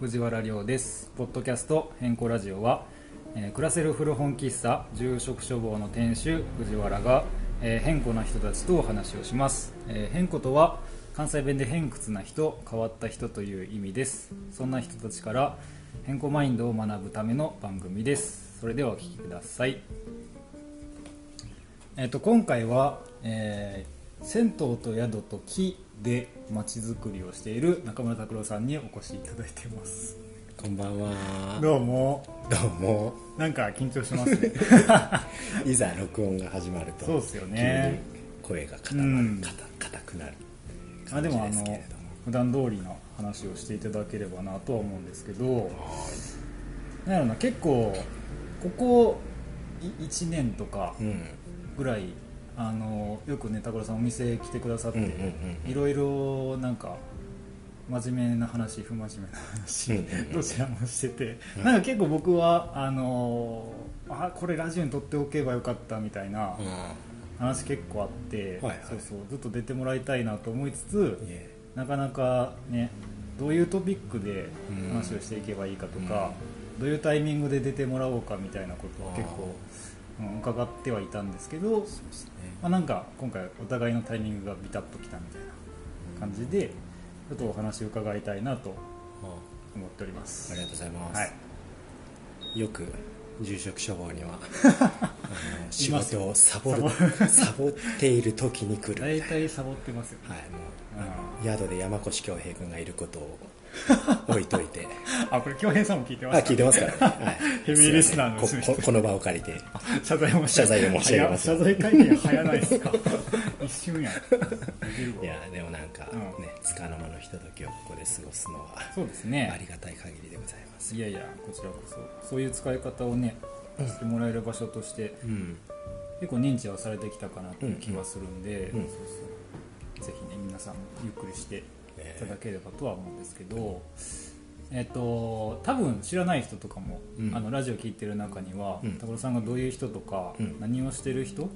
藤原亮です。ポッドキャスト変更ラジオは、暮らせる古本喫茶住職書房の店主藤原が、変更な人たちとお話をします。変更とは関西弁で偏屈な人、変わった人という意味です。そんな人たちから変更マインドを学ぶための番組です。それではお聞きください。今回は、銭湯と宿と木で街づくりをしている中村拓郎さんにお越しいただいています。こんばんは。どうもなんか緊張しますねいざ録音が始まるとそうですよね、声が固まる、固くなる感じですけれども、普段通りの話をしていただければなとは思うんですけど、なんやろな、結構ここ1年とかぐらい、よくね、拓郎さんお店来てくださって、いろいろなんか真面目な話、不真面目な話、どちらもしてて、なんか結構僕はこれラジオに撮っておけばよかったみたいな話結構あって、そうずっと出てもらいたいなと思いつつ、なかなかね、どういうトピックで話をしていけばいいかとか、どういうタイミングで出てもらおうかみたいなことを結構伺ってはいたんですけど、なんか今回お互いのタイミングがビタッときたみたいな感じで、ちょっとお話を伺いたいなと思っております。ありがとうございます、はい、よく住職処方には仕事をサボっている時に来る。大体サボってますよね、宿で山越恭平君がいることを置いといてあ、これ恭平さんも聞いてますからね。聞いてますからね、ヘビーリスナーの人、この場を借りて謝罪もし上げます。謝罪会見早ないですか一瞬やん。いやでもなんかね、つかの間のひとときをここで過ごすのはそうですね、ありがたい限りでございます。いやいや、こちらこそそういう使い方をね、してもらえる場所として結構認知はされてきたかなという気がするんで、ぜひね、皆さんゆっくりしていただければとは思うんですけど、多分知らない人とかも、ラジオ聞いてる中には拓郎さんがどういう人とか、何をしてる人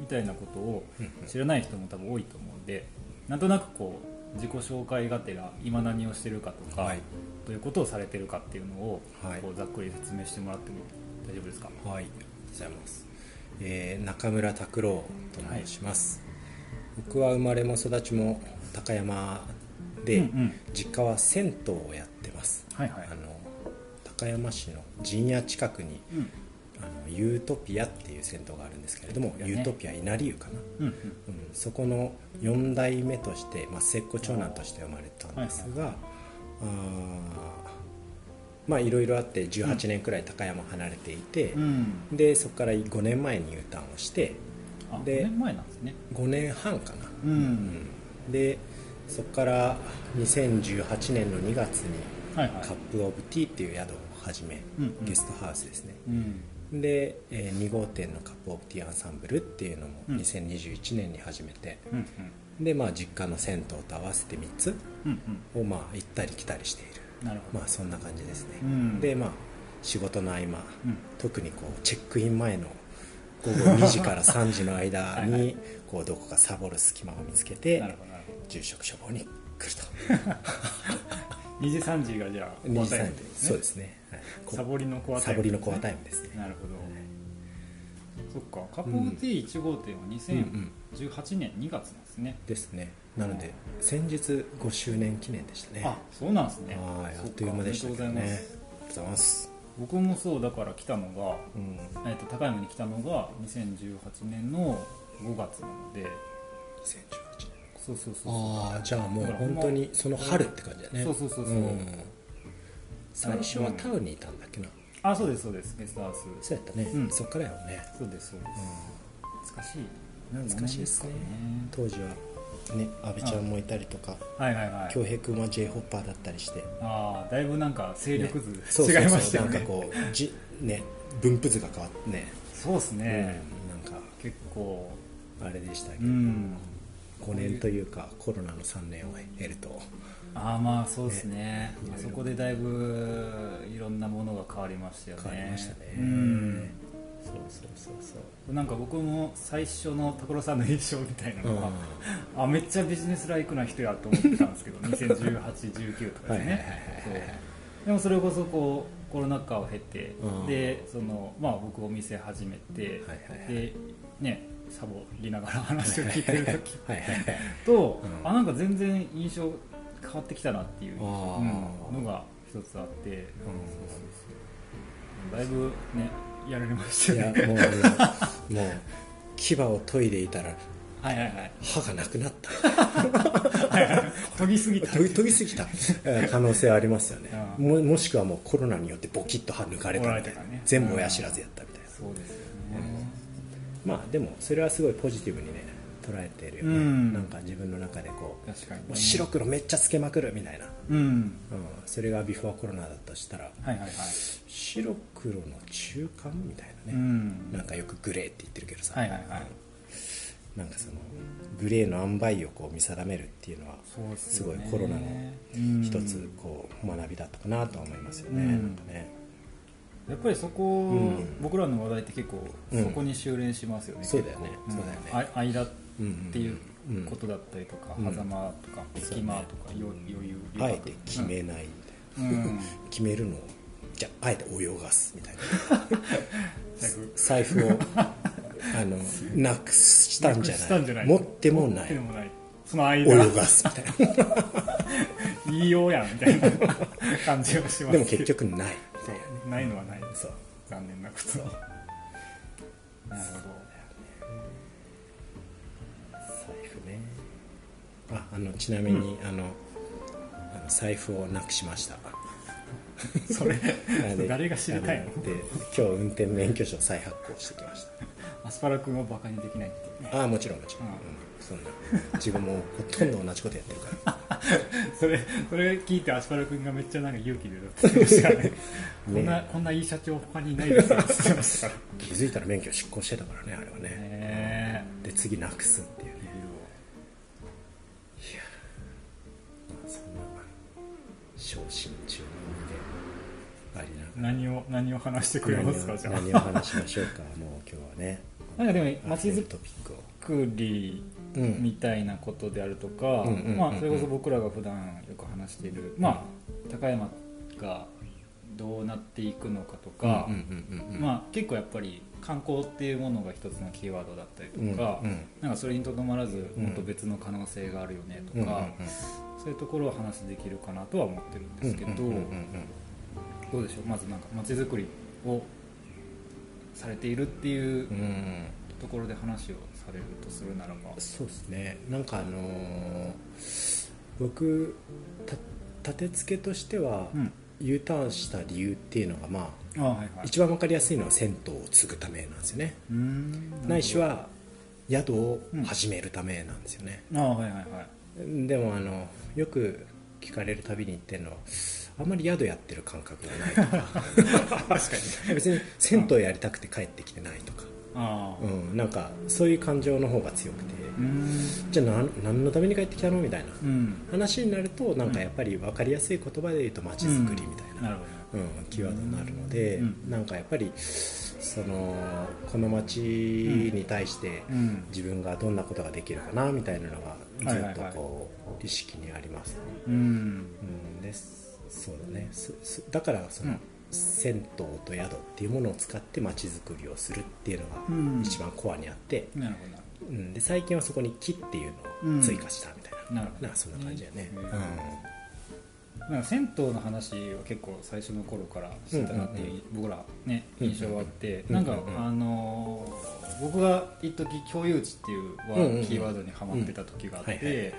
みたいなことを知らない人も多分多いと思うんで、なんとなくこう自己紹介がてら今何をしてるかとか、どういうことをされてるかっていうのを、こうざっくり説明してもらっても大丈夫ですか。はい、ありがとうございます。中村拓郎と申します、僕は生まれも育ちも高山で、実家は銭湯をやってます、高山市の陣屋近くに、ユートピアっていう銭湯があるんですけれども、ユートピア稲荷湯かな、そこの4代目として、末っ子長男として生まれたんですが、いろいろあって18年くらい高山離れていて、でそこから5年前に U ターンをして、で5年前なんですね、5年半かな、でそこから2018年の2月にカップオブティーっていう宿を始め、ゲストハウスですね、で2号店のカップオブティーアンサンブルっていうのも2021年に始めて、で実家の銭湯と合わせて3つを行ったり来たりしている。なるほど。そんな感じですね、で仕事の合間、特にこうチェックイン前の午後2時から3時の間にこうどこかサボる隙間を見つけて住職処方に来ると2時3時がじゃあコアタイムですね。そうですね、サボりのコアタイムですね。なるほど、そっか。カップオブティー1号店は2018年2月なんですね。なので先日5周年記念でしたね。あ、そうなんですね。あっという間でしたけどね。ありがとうございます。僕もそうだから来たのが、高山に来たのが2018年の5月なので、2018年、そうああ、じゃあもう本当にその春って感じだね。そう、最初はタウンにいたんだっけな。あ、そうですゲストハウス。そうやったね、そっからやろうね。そうです、懐かしいですね。当時はね、阿部ちゃんもいたりとか、恭平君は J-HOPPER だったりして、だいぶなんか勢力図違いましたよね。なんかこう分布図が変わってね。そうですね、なんか結構あれでしたけど、5年というかコロナの3年を得ると、そうですね、あそこでだいぶいろんなものが変わりましたよね。そう、なんか僕も最初の拓郎さんの印象みたいなのが、めっちゃビジネスライクな人やと思ってたんですけど2018、19とかですね。でもそれこそこうコロナ禍を経て、うん、でその、まあ、僕お店始めて、はいはいはい、でねサボりながら話を聞いてる時と、うん、あなんか全然印象変わってきたなっていうのが一つあって、うん、そうだいぶねやられましたよね。いやもう牙を研いでいたらはいはいはい、歯がなくなったはい、はい、研ぎすぎた可能性ありますよねもしくはもうコロナによってボキッと歯抜かれたみたいな、ね、全部親知らずやったみたいなそうですよね、うん、まあでもそれはすごいポジティブにね捉えてるよね、うん、なんか自分の中でこう、 確かに、ね、もう白黒めっちゃつけまくるみたいな、うんうん、それがビフォーコロナだとしたら、はいはいはい、白黒の中間みたいなね、うん、なんかよくグレーって言ってるけどさ、はいはいはいなんかそのグレーの塩梅をこう見定めるっていうのはすごいコロナの一つこう学びだったかなと思いますよね、うん、なんかねやっぱりそこ、うん、僕らの話題って結構そこに修練しますよね、うん、そうだよね間っていうことだったりとか、うん、狭間とか隙間とか、ね、余裕あえて決めないみたいな、うん、決めるのをじゃああえて泳がすみたいな財布をなくしたんじゃない持ってもないその間泳がすみたいないいようやんみたいな感じをしますでも結局ないそうないのはないそう残念なことなるほど、ね、財布ねちなみに、うん、財布をなくしましたそれ誰が知りたいので今日運転免許証再発行してきましたアスパラ君はバカにできないって、ね、あもちろんもちろん、うん、そんな自分もほとんど同じことやってるからそれ聞いてアスパラ君がめっちゃなんか勇気出たって言ってましたねこんないい社長他にいないですよって言ってました気づいたら免許失効してたからねあれはねで次なくすっていうねいやそんな昇進中何を話してくれますかじゃあ何を話しましょうかもう今日はねなんかでも街づくりみたいなことであるとか、うんまあ、それこそ僕らが普段よく話している、うんまあ、高山がどうなっていくのかとか結構やっぱり観光っていうものが一つのキーワードだったりとか、うんうん、なんかそれにとどまらずもっと別の可能性があるよねとか、うんうんうん、そういうところを話できるかなとは思ってるんですけどどうでしょうまずなんか街づくりをされているっていうところで話をされるとするならば、うん、そうですねなんか僕立て付けとしては、うん、U ターンした理由っていうのが、まあはいはい、一番分かりやすいのは銭湯を継ぐためなんですよねないしは宿を始めるためなんですよね、うんはいはいはい、でもよく聞かれるたびに言ってるのはあんまり宿やってる感覚がないとか確かに別に銭湯やりたくて帰ってきてないとかあ、うん、なんかそういう感情の方が強くてじゃあ何のために帰ってきたのみたいな、うん、話になるとなんかやっぱり分かりやすい言葉で言うと街づくりみたいな、うんうん、キーワードになるので、うん、なんかやっぱりそのこの街に対して自分がどんなことができるかなみたいなのがずっとこう意識にあります、ねうんうん、ですそうだね、だからその、うん、銭湯と宿っていうものを使って街づくりをするっていうのが一番コアにあって、うんなるほどうん、で最近はそこに木っていうのを追加したみたいな、うん、なんかそんな感じだよね、うん、なんか銭湯の話は結構最初の頃からしてたなっていう、うんうんうん、僕ら、ね、印象があって、うんうんうん、なんか、僕が一時共有地っていうキーワードにハマってた時があって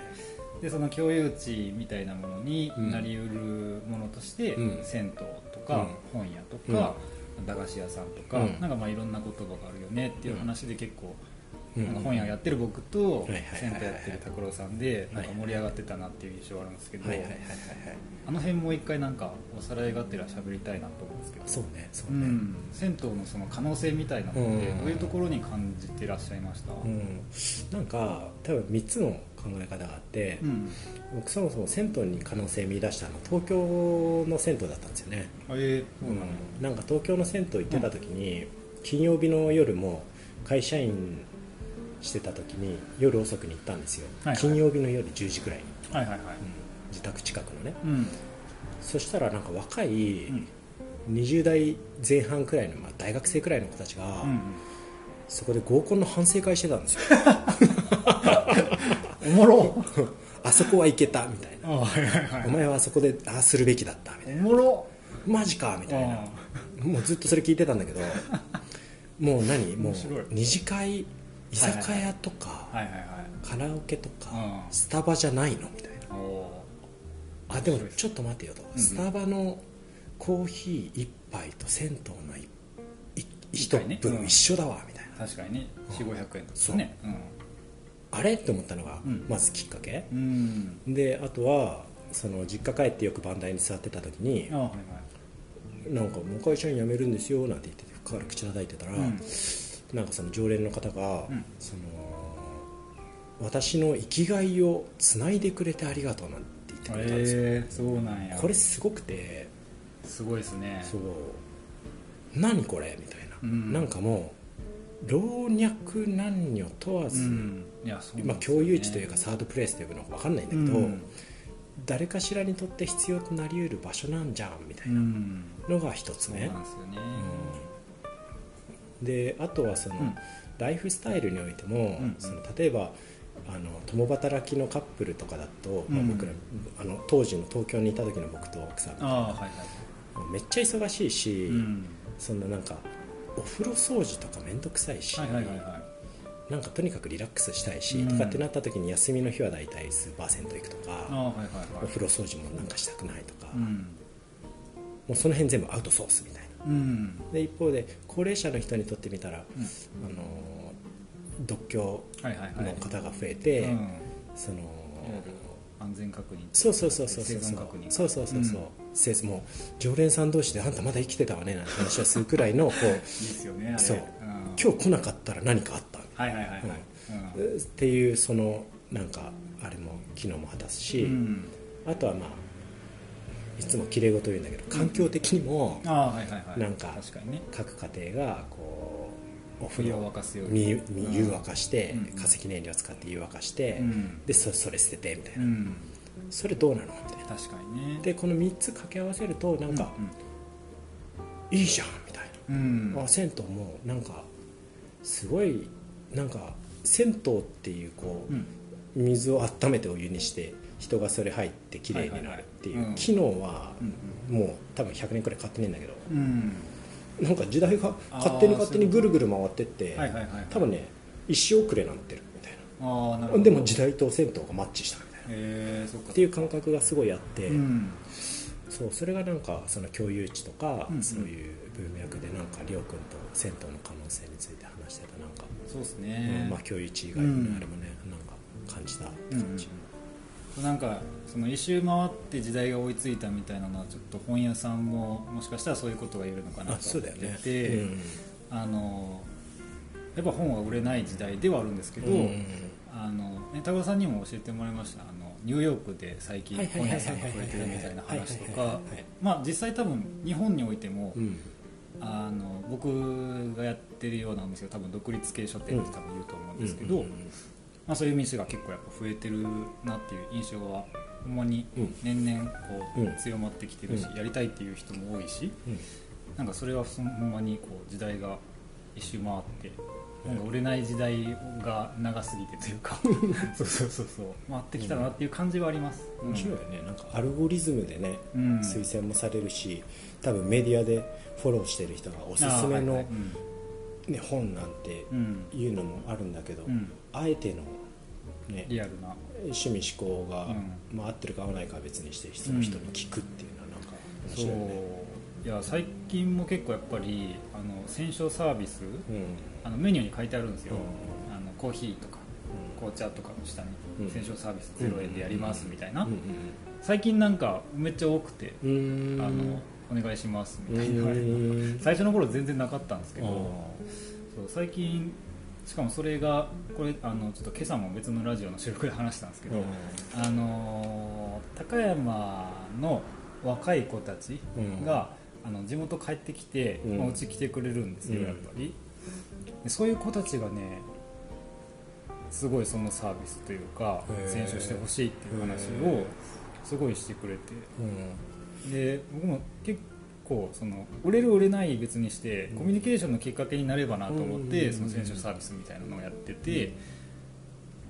でその共有地みたいなものになりうるものとして、うん、銭湯とか、うん、本屋とか、うん、駄菓子屋さんとか、うん、なんかまあいろんな言葉があるよねっていう話で結構、うん、なんか本屋やってる僕と、うん、銭湯やってる拓郎さんでなんか盛り上がってたなっていう印象があるんですけどあの辺もう一回なんかおさらいがてら喋りたいなと思うんですけどそうね、そうね、うん、銭湯のその可能性みたいなので、うん、どういうところに感じてらっしゃいました、うん、なんか多分3つの考え方があって、うん、僕そもそも銭湯に可能性を見出したのは東京の銭湯だったんですよね、うん、なんか東京の銭湯行ってた時に、うん、金曜日の夜も会社員してた時に夜遅くに行ったんですよ、はいはい、金曜日の夜10時くらいに、はいはいはいうん、自宅近くのね、うん、そしたらなんか若い20代前半くらいの、まあ、大学生くらいの子たちが、うんうん、そこで合コンの反省会してたんですよおもろあそこはいけたみたいな、あ、はいはいはい、お前はあそこでああするべきだったみたいな、おもろマジかみたいな、もうずっとそれ聞いてたんだけどもう何もう二次会居酒屋とか、はいはいはいはい、カラオケとか、うん、スタバじゃないのみたいな、おあでもちょっと待てよと、うんうん、スタバのコーヒー1杯と銭湯の1分一緒だわみたいな、確かにね、4,500円だったね、うん、あれって思ったのがまずきっかけ、うん、であとはその実家帰ってよく番台に座ってた時に、あ、はいはい、なんかもう会社員辞めるんですよなんて言ってて軽く口叩いてたら、うん、なんかその常連の方が、うん、その私の生きがいをつないでくれてありがとうなんて言ってくれたんですよ、そうなんや、これすごくて、すごいですね、そう何これみたいな、うん、なんかもう老若男女問わず、うん、いやそうですね、まあ、共有地というかサードプレイスというのか分かんないんだけど、うん、誰かしらにとって必要となりうる場所なんじゃんみたいなのが一つ目、うん、そうなんですよね、うん、であとはその、うん、ライフスタイルにおいても、うん、その例えばあの共働きのカップルとかだと、うん、まあ、僕らあの当時の東京にいた時の僕と奥さんとか、はいはい、めっちゃ忙しいし、うん、そんななんかお風呂掃除とかめんどくさいし、はいはいはいはい、なんかとにかくリラックスしたいし、うん、とかってなった時に休みの日はだいたいスーパー銭湯行くとか、はいはいはい、お風呂掃除もなんかしたくないとか、うん、もうその辺全部アウトソースみたいな、うん、で一方で高齢者の人にとってみたら、うん、独居の方が増えて、はいはいはい、うん、その安全確認、そうそうそうそうそうそうそうそうそう、うん、もう常連さん同士であんたまだ生きてたわねなんて話をするくらいのこういいですよね、そう、うん、今日来なかったら何かあったっていうそのなんかあれも機能も果たすし、うん、あとはまあいつもきれいごと言うんだけど環境的にもなんか各家庭がこうお風呂を湯沸かして、うん、化石燃料使って湯沸かして、うん、で それ捨ててみたいな、うん、それどうなのみたいな、確かに、ね、でこの3つ掛け合わせるとなんか、うんうん、いいじゃんみたいな、うん、あ銭湯もなんかすごいなんか銭湯っていうこう、うん、水を温めてお湯にして人がそれ入ってきれいになるっていう機能はもう多分100年くらい買ってねえんだけど、うん、なんか時代が勝手にぐるぐる回ってって、はいはいはいはい、多分ね一生遅れになってるみたいな、あなるほど、でも時代と銭湯がマッチしたみたいな、そっかっていう感覚がすごいあって、うん、そうそれがなんかその共有地とか、うんうん、そういう文脈でなんかりょうくんと銭湯の可能性について話してた、なんかそうですね、まあ、共有地以外の、ね、うん、あれもねなんか感じたって感じ、うんうん、なんかその一周回って時代が追いついたみたいなのはちょっと本屋さんももしかしたらそういうことが言えるのかなと思ってて、ね、うん、やっぱ本は売れない時代ではあるんですけど、うん、ね、高田さんにも教えてもらいました、ニューヨークで最近本屋さんが増えてるみたいな話とか、まあ実際多分日本においても、うん、僕がやってるようなお店が多分独立系書店って多分言うと思うんですけど、うんうんうん、まあ、そういう店が結構やっぱ増えてるなっていう印象はほんまに年々こう強まってきてるし、やりたいっていう人も多いし、なんかそれはほんまにこう時代が一周回ってなんか売れない時代が長すぎてというかそうそうそうそう回ってきたなっていう感じはあります。面白いよね、なんかアルゴリズムでね推薦もされるし、多分メディアでフォローしてる人がおすすめのね本なんていうのもあるんだけど、あえてのね、リアルな趣味思考が、うん、まあ、合ってるか合わないかは別にしてその人に聞くっていうのはなんか面白いよね。そういや最近も結構やっぱり選書サービス、うん、メニューに書いてあるんですよ、うん、コーヒーとか、うん、紅茶とかの下に選書サービス0円でやりますみたいな、うんうんうんうん、最近なんかめっちゃ多くて、お願いしますみたいな、最初の頃全然なかったんですけど、そう最近しかもそれがこれちょっと今朝も別のラジオの収録で話したんですけど、うん、高山の若い子たちが、うん、地元帰ってきて、うん、まあ、うち来てくれるんですよ、やっぱり、うん、でそういう子たちがねすごいそのサービスというか選書してほしいっていう話をすごいしてくれて、うん、で僕も結構その売れる売れない別にしてコミュニケーションのきっかけになればなと思ってその選手サービスみたいなのをやってて、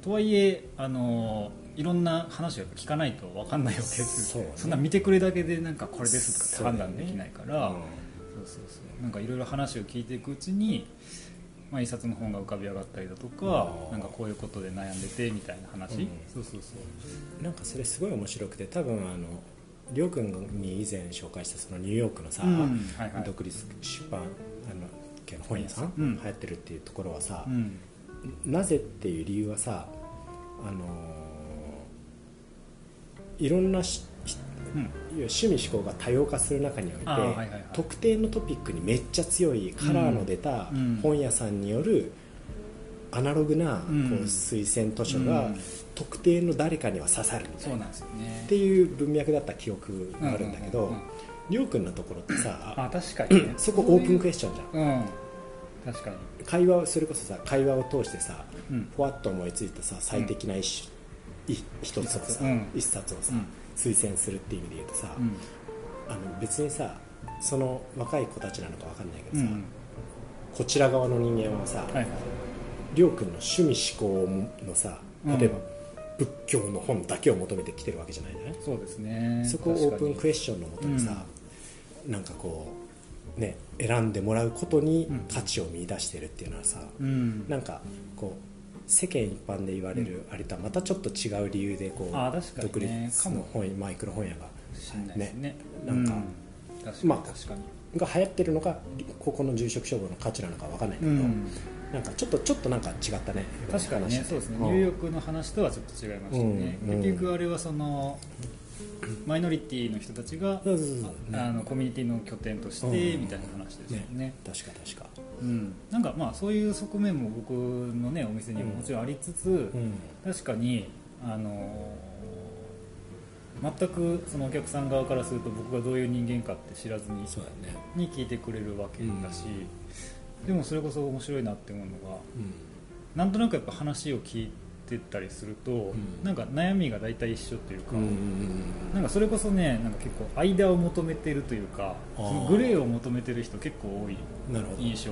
とはいえいろんな話を聞かないと分かんないわけですよ、ね、そんな見てくれだけでなんかこれですとか判断できないから、なんかいろいろ話を聞いていくうちに、まあ、一冊の本が浮かび上がったりだとか、なんかこういうことで悩んでてみたいな話、うん、そうそうそう。なんかそれすごい面白くて、多分りょうくんに以前紹介したそのニューヨークのさ、うんはいはい、独立出版本屋さん、うん、流行ってるっていうところはさ、うん、なぜっていう理由はさ、いろんな趣味嗜好が多様化する中において、はいはいはい、特定のトピックにめっちゃ強いカラーの出た本屋さんによるアナログなこう推薦図書が特定の誰かには刺さるみたいなっていう文脈だった記憶があるんだけど、りょうくんのところってさあ確かに、ね、そこオープンクエスチョンじゃん、うん確かに会話をそれこそさ会話を通してさふわっと思いついたさ最適な一つをさ、うん、一冊をさ、うん、推薦するっていう意味で言うとさ、うん、別にさその若い子たちなのか分かんないけどさ、うん、こちら側の人間はさ、はいはい、りょうくんの趣味思考のさ例えば、うん、仏教の本だけを求めてきてるわけじゃないね。そうですね。そこをオープンクエスチョンのもとにさ、うん、なんかこうね選んでもらうことに価値を見出してるっていうのはさ、うん、なんかこう世間一般で言われるあれとはまたちょっと違う理由でこう独立の本マイクロ本屋がねなんかまあが流行ってるのかここの住職処分の価値なのか分かんないけどなんかちょっとなんか違ったね。確かにねそうですねニューヨークの話とはちょっと違いましたね。結局あれはそのマイノリティの人たちがコミュニティの拠点としてみたいな話ですよね。確かうん、なんかまあそういう側面も僕のねお店にももちろんありつつ、うん、確かに全くそのお客さん側からすると僕がどういう人間かって知らずに、そうだね、に聞いてくれるわけだし、うん、でもそれこそ面白いなって思うのが、うん、なんとなくやっぱ話を聞いてったりすると、うん、なんか悩みが大体一緒というか、うん、なんかそれこそねなんか結構間を求めてるというかそのグレーを求めてる人結構多い印象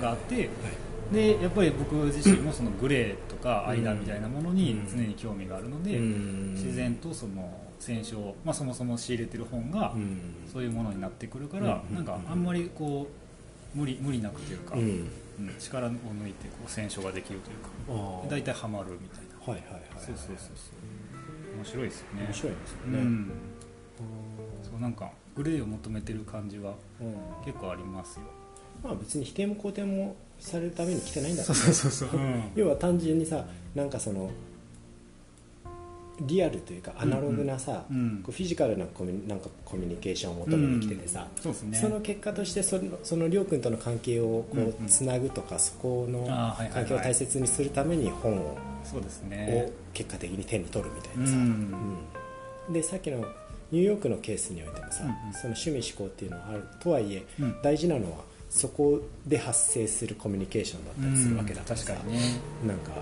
があって、はいはいはい、でやっぱり僕自身もそのグレーとか間みたいなものに常に興味があるので、うん、自然とその選書を、まあ、そもそも仕入れてる本がそういうものになってくるから、うん、なんかあんまりこう無理なくというか、うんうん、力を抜いてこう選書ができるというかだいたいハマるみたいな、はいはいはいはい、そうそうそう面白いですよね。面白いですよね、うん、そうなんかグレーを求めてる感じは結構ありますよ。まあ、別に否定も肯定もされるために来てないんだから、ね、そう、うん、要は単純にさなんかそのリアルというかアナログなさ、うんうん、こうフィジカルななんかコミュニケーションを求めてきててさ、うん そうですね、その結果としてそのりょうくんとの関係をこうつなぐとか、うんうん、そこの関係を大切にするために本を、そうですね、結果的に手に取るみたいなさ、うんうん、でさっきのニューヨークのケースにおいてもさ、うんうん、その趣味嗜好っていうのはあるとはいえ、うん、大事なのはそこで発生するコミュニケーションだったりするわけだからさ、うん、確かにね、なんか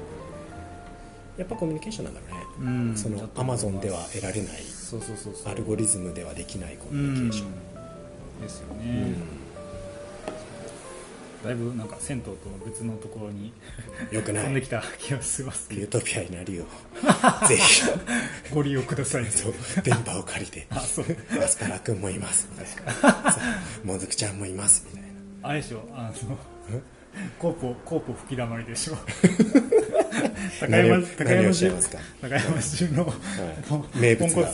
やっぱコミュニケーションなんだろうね、うん、そのアマゾンでは得られないそうアルゴリズムではできないコミュニケーション、うん、ですよね、うん、だいぶなんか銭湯と別のところによくない飛んできた気がしますけどユートピアになるよぜひご利用くださいそう電波を借りてあそうアスパラ君もいますモズクちゃんもいますみたいなあれでしょコープ吹きだまりでしょ高山中の、はい、名物人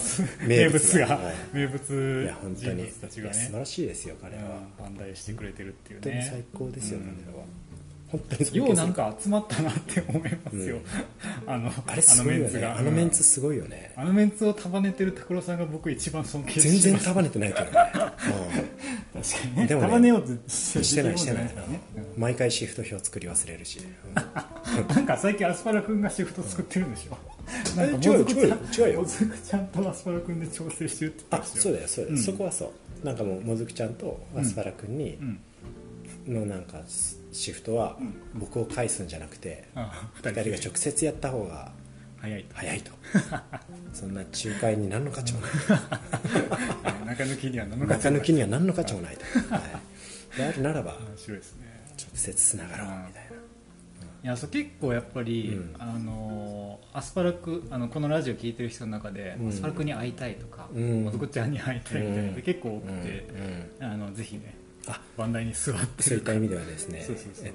たちがね素晴らしいですよ彼は、うん、案内してくれてるっていうね本当に最高ですよ、うん、彼は本当にようなんか集まったなって思いますよ、うん、あのメンツがあのメンツすごいよね、うん、あのメンツを束ねてる拓郎さんが僕一番尊敬して全然束ねてないけどね確かにねでもね束ねようとしてない毎回シフト表作り忘れるし、うん、なんか最近アスパラ君がシフト作ってるんでしょ、うん、なんか違うよモズクちゃんとアスパラ君で調整してるって言ったんですよ。あそうだよ、うん、そこはそうなんかもうモズクちゃんとアスパラ君に、うんうん、のなんかシフトは僕を返すんじゃなくて、うん、2人が直接やった方が早いとそんな仲介に何の価値もない中抜きには何の価値もない、はい、であるならば面白いですね、直接つながろうみたいな。いや、そう結構やっぱり、うん、アスパラク、このラジオ聞いてる人の中で、うん、アスパラクに会いたいとか、うん、男ちゃんに会いたいみたいなので結構多くて、うんうん、ぜひね、あ、番台に座ってそういった意味ではですね、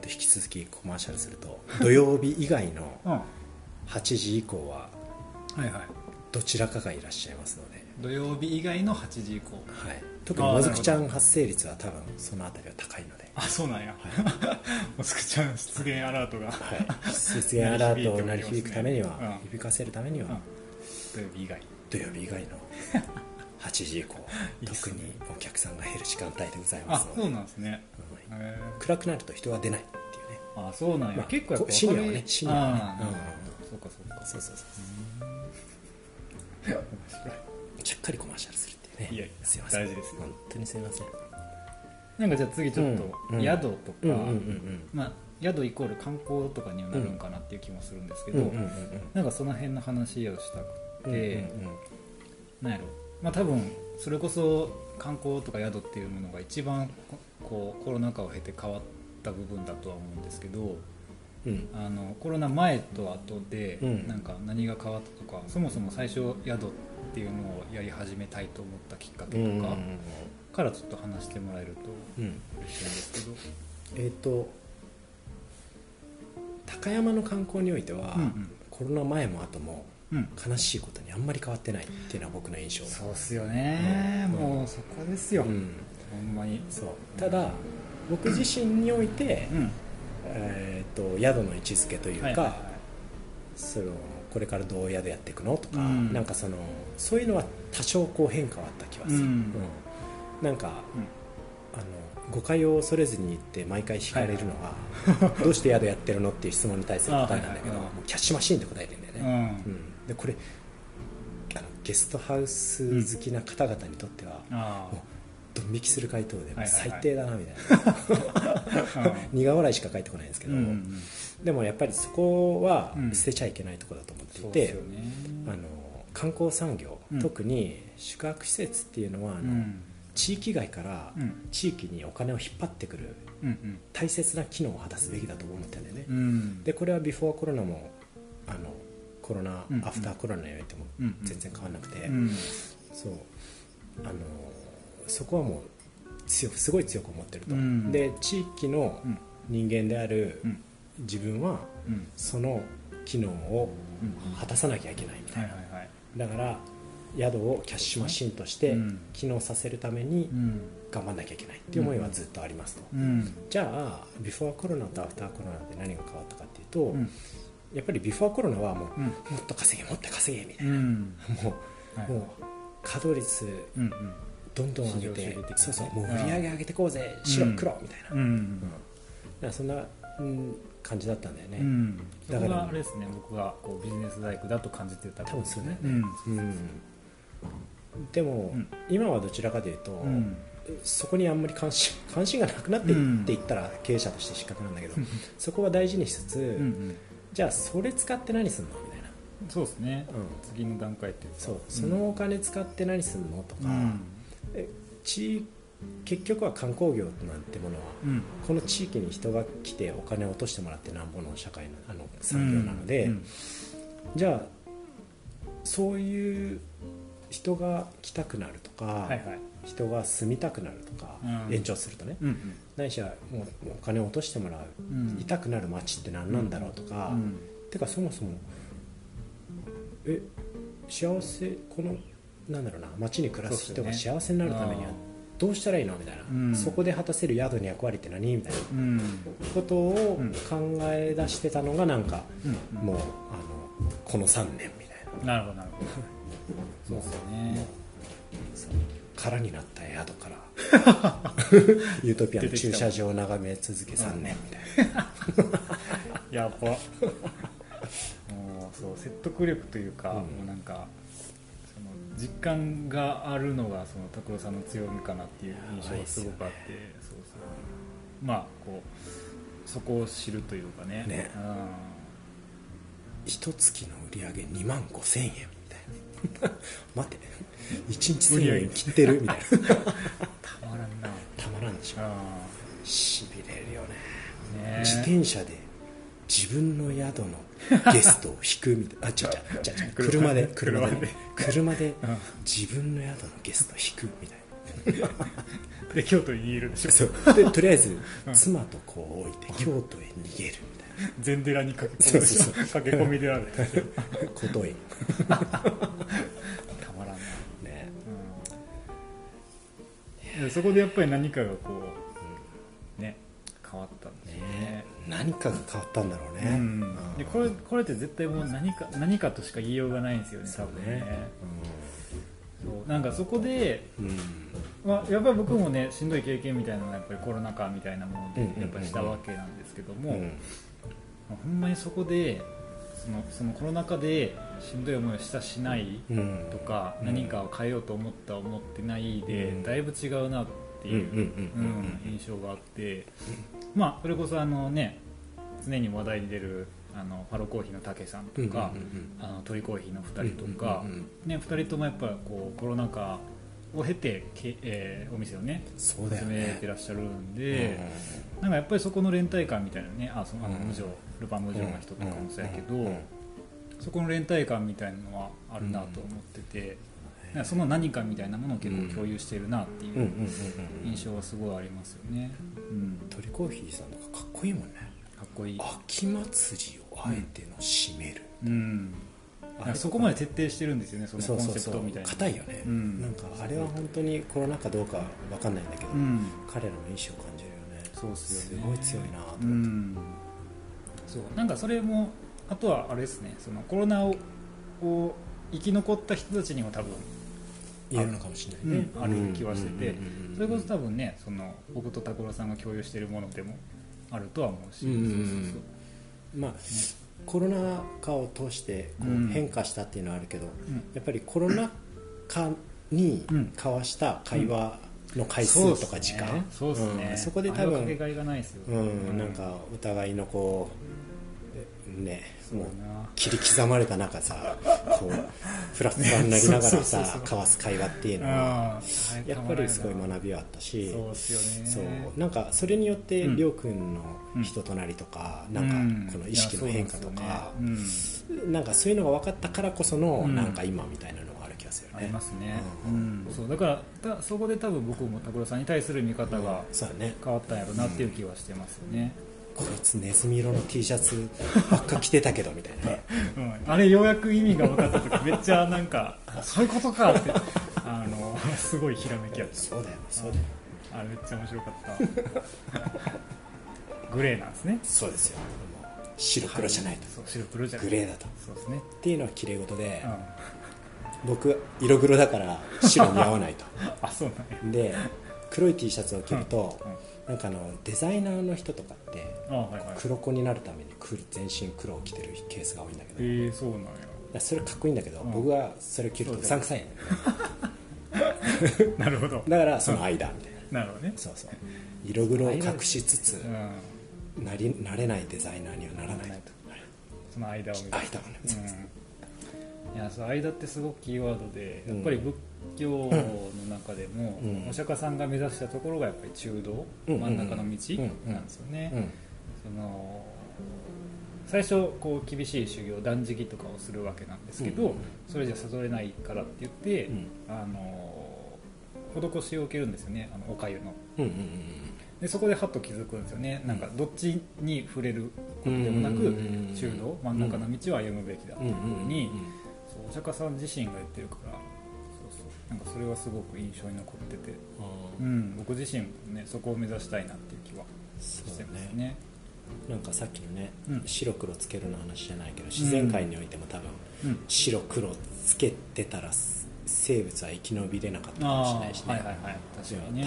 引き続きコマーシャルすると土曜日以外の8時以降はどちらかがいらっしゃいますので、土曜日以外の8時以降、はい、特にもずくちゃん発生率は多分そのあたりは高いので。あ、そうなんや、もずくちゃん出現アラートが、はい、出現アラートを鳴り響くためには、うん、響かせるためには、うん、土曜日以外の8時以降いい、ね、特にお客さんが減る時間帯でございますので。あ、そうなんですね、うん、暗くなると人は出ないっていうね。あ、そうなんや、まあ、結構やっぱシニアはね、そうかそうか、そうそうそう、面白い。ちゃっかりコマーシャルするっていうね。いやいや、すいません、大事ですね、本当にすいません。なんかじゃあ次ちょっと宿とか、うんうんうん、まあ、宿イコール観光とかにはなるんかなっていう気もするんですけど、うんうんうんうん、なんかその辺の話をしたくて、うんうんうん、なんやろ、まあ、多分それこそ観光とか宿っていうものが一番こうコロナ禍を経て変わった部分だとは思うんですけど、うん、コロナ前と後でなんか何が変わったとか、うん、そもそも最初宿っていうのをやり始めたいと思ったきっかけとかからちょっと話してもらえると嬉しいんですけど、うんうん、高山の観光においては、うんうん、コロナ前も後も悲しいことにあんまり変わってないっていうのは僕の印象。そうっすよね、うん、もうそこですよ、うん、ほんまにそう。ただ僕自身において、うんうん、宿の位置づけというか、はいはいはい、そのこれからどう宿やっていくのとか、うん、なんかそのそういうのは多少こう変化はあった気がする、うんうん、なんか、うん、誤解を恐れずに言って毎回引かれるのは、はい、どうして宿やってるのっていう質問に対する答えなんだけど、はいはいはい、もうキャッシュマシーンで答えてるんだよね、うんうん、でこれゲストハウス好きな方々にとっては、うん、もうドン引きする回答でも最低だなみたいな、はいはいはい、苦笑いしか返ってこないんですけど、うんうん、でもやっぱりそこは捨てちゃいけないところだと思っていて、うん、そうですよね、観光産業、うん、特に宿泊施設っていうのはうん、地域外から地域にお金を引っ張ってくる大切な機能を果たすべきだと思ってたんだよね、うん、でこれはビフォーコロナもコロナ、うんうん、アフターコロナにおいても全然変わらなくて、うんうん、そうそこはもうすごい強く思ってると、うん、で地域の人間である自分はその機能を果たさなきゃいけないみたいな、はいはいはい、だから宿をキャッシュマシンとして機能させるために頑張んなきゃいけないっていう思いはずっとありますと、うんうん、じゃあビフォーコロナとアフターコロナで何が変わったかっていうと、うん、やっぱりビフォーコロナはもう、うん、もっと稼げもっと稼げみたいな、うん、もう稼働率、うんうん、どんどん上げて、そうそう、もう売り上げ上げてこうぜ、白黒みたいな、うんうんうん、だからそんな感じだったんだよね、うん、だからそこがあれですね、僕がこうビジネスライクだと感じてたんですね、多分そうだよね、うんうん、でも、うん、今はどちらかというと、うん、そこにあんまり関心がなくなっていっていったら経営者として失格なんだけど、うん、そこは大事にしつつ、うんうん、じゃあそれ使って何するのみたいな。そうですね、うん、次の段階っていうか、そう、そのお金使って何するのとか、うん、結局は観光業なんてものは、うん、この地域に人が来てお金を落としてもらってなんぼの社会の、産業なので、うんうん、じゃあそういう人が来たくなるとか、はいはい、人が住みたくなるとか、うん、延長するとね、うんうん、ないしはもうお金を落としてもらう、うん、痛くなる街って何なんだろうとか、うんうん、てかそもそも幸せこのなんだろうな、街に暮らす人が幸せになるためにはどうしたらいいのみたいな、うん、そこで果たせる宿の役割って何みたいなことを考え出してたのがなんか、うんうん、もうこの3年みたいな。なるほどなるほどそうですよね。空になった宿からユートピアの駐車場を眺め続け3年みたいなやばもうそう説得力というか、うん、もうなんか実感があるのがその拓郎さんの強みかなっていう印象がすごくあって、そうそう、まあこうそこを知るというかね、うん、一月の売り上げ25,000円みたいな待て1日1,000円切ってるみたいなたまらんな、たまらんでしょ。しびれるよ ね。自転車で自分の宿のゲストを引くみたいな、あ、違う車で自分の宿のゲストを引くみたいなで京都に逃げるでしょ。そうでとりあえず妻と子を置いて京都へ逃げるみたいな、禅寺に駆け込み、駆け込みであることへたまらないね、うん、そこでやっぱり何かがこう、ね、変わったんですよ ね。何かが変わったんだろうね、うん、でこれって絶対もう何かとしか言いようがないんですよね、多分ね、なんかそこで、うんまあ、やっぱり僕もねしんどい経験みたいなのがやっぱりコロナ禍みたいなものでやっぱりしたわけなんですけども、うんうんまあ、ほんまにそこでそのコロナ禍でしんどい思いをしたしないとか、うん、何かを変えようと思った思ってないで、うん、だいぶ違うなっていう印象があって、まあ、それこそね常に話題に出るファロコーヒーのたけさんとか、うんうんうん、鳥コーヒーの2人とか、うんうんうんね、2人ともやっぱこうコロナ禍を経て、お店をねそうだよね、始めてらっしゃるんで、うん、なんかやっぱりそこの連帯感みたいなね、あその無常、うん、ルパン無常な人とかもそうやけど、うんうんうん、そこの連帯感みたいなのはあるなと思ってて、うんうん、その何かみたいなものを結構共有してるなっていう印象はすごいありますよね、うんうん、鳥コーヒーさんとかかっこいいもんね。かっこいい秋祭りをあえての締める、うんうん、そこまで徹底してるんですよね、そのコンセプトみたいな。硬いよね、うん、なんかあれは本当にコロナ禍どうか分かんないんだけど、うん、彼らの意志を感じるよね。そうですよね、すごい強いなと思って、うん、そうなんかそれもあとはあれですね、そのコロナを生き残った人たちにも多分あるのかもしれないね、うん、ある気はしてて、それこそ多分ねその僕と拓郎さんが共有しているものでもあるとは思うし、まあね、コロナ禍を通してこう変化したっていうのはあるけど、うん、やっぱりコロナ禍に交わした会話の回数とか時間、そこで多分かけがいがないですよ、ねうん、なんかお互いのこう、ね、もう切り刻まれた中さこうフラフラになりながらさ、ね、そう交わす会話っていうのはやっぱりすごい学びはあったし、そうですよね、そうなんかそれによってりょうくんの人となりとか、うん、なんかこの意識の変化とか、うんねうん、なんかそういうのが分かったからこその、うん、なんか今みたいなのがある気がするよね。ありますね、うんうん、そうだからそこで多分僕も拓郎さんに対する見方が変わったんやろうなっていう気はしてますよね、うんうんこいつネズミ色の T シャツばっか着てたけどみたいな、ねうん、あれようやく意味が分かった時めっちゃなんかそういうことかってすごいひらめきやった。そうだよそうだよ、あれめっちゃ面白かったグレーなんですね。そうですよ、もう白黒じゃないと、そう白黒じゃないグレーだと、そうですねっていうのは綺麗事で、うん、僕色黒だから白に合わないとあそうなんや。で黒い T シャツを着ると、うんうん、なんかデザイナーの人とかって黒子になるために全身黒を着てるケースが多いんだけど、そうなんや。それかっこいいんだけど、うん、僕がそれを着るとうさんくさいんだよねなるほど、だからその間みたいな、なるほどね、そうそう色黒を隠しつつ、うん、なれないデザイナーにはならないと、その間を見る、間をね、うん、いやその間ってすごくキーワードで、やっぱり仏教の中でも、うん、お釈迦さんが目指したところがやっぱり中道、うん、真ん中の道なんですよね、うんうんうん、その最初こう厳しい修行断食とかをするわけなんですけど、うん、それじゃ悟れないからって言って、うん、施しを受けるんですよね、おかゆの、うんうんうん、でそこでハッと気づくんですよね、なんかどっちに触れることでもなく、うん、中道真ん中の道を歩むべきだっていうふうに、んうん、そうお釈迦さん自身が言ってるから、なんかそれはすごく印象に残ってて、うん、僕自身も、ね、そこを目指したいなっていう気はしてますね。なんかさっきのね、うん、白黒つけるの話じゃないけど、自然界においても多分、うん、白黒つけてたら生物は生き延びれなかったかもしれないしね、はいはいはい、確かにね、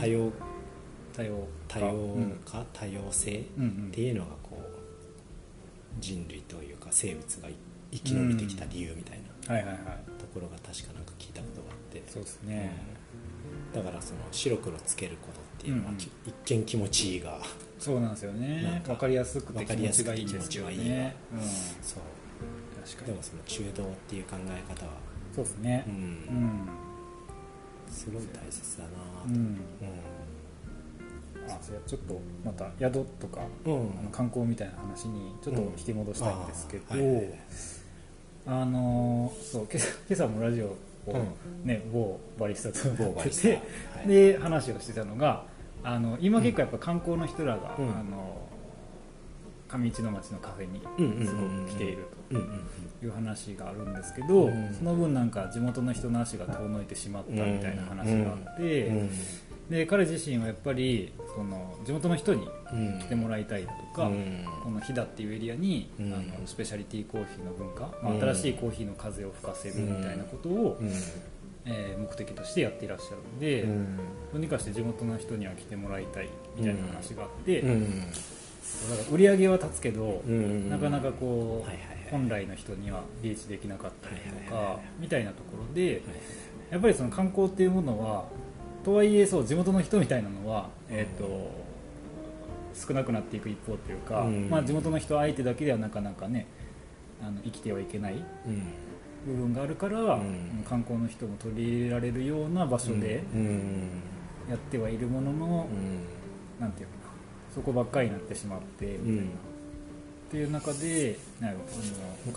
多様性っていうのがこう人類というか生物が生き延びてきた理由みたいな、はいはいはい、ところが確かなんか聞いたことがあって、そうですね、うん、だからその白黒つけることっていうのは、うんうん、一見気持ちいいが、そうなんですよね、分かりやすくて気持ちがいいですよね、うん、そう確かに。でもその中道っていう考え方はそうですね、うんうん、すごい大切だなと、うんうん、あ、じゃあちょっとまた宿とか、うん、あの観光みたいな話にちょっと引き戻したいんですけど、うん、そう今朝もラジオを、ね、うん、某バリスタとやってて、はい、で話をしてたのが今結構やっぱ観光の人らが、うん、上市の町のカフェにすごく来ているという話があるんですけど、その分なんか地元の人の足が遠のいてしまったみたいな話があって、で彼自身はやっぱりその地元の人に来てもらいたいだとか、この飛騨っていうエリアにスペシャリティコーヒーの文化、新しいコーヒーの風を吹かせるみたいなことを目的としてやっていらっしゃるので、どうにかして地元の人には来てもらいたいみたいな話があって、だから売り上げは立つけど、なかなかこう、はいはいはい、本来の人にはリーチできなかったりとか、はいはいはい、みたいなところで、はいはいはい、やっぱりその観光っていうものはとはいえそう地元の人みたいなのは、少なくなっていく一方というか、まあ、地元の人相手だけではなかなかね生きてはいけない部分があるから、観光の人も取り入れられるような場所でやってはいるものの、なんていうかそこばっかりになってしまってみたいな、っていう中で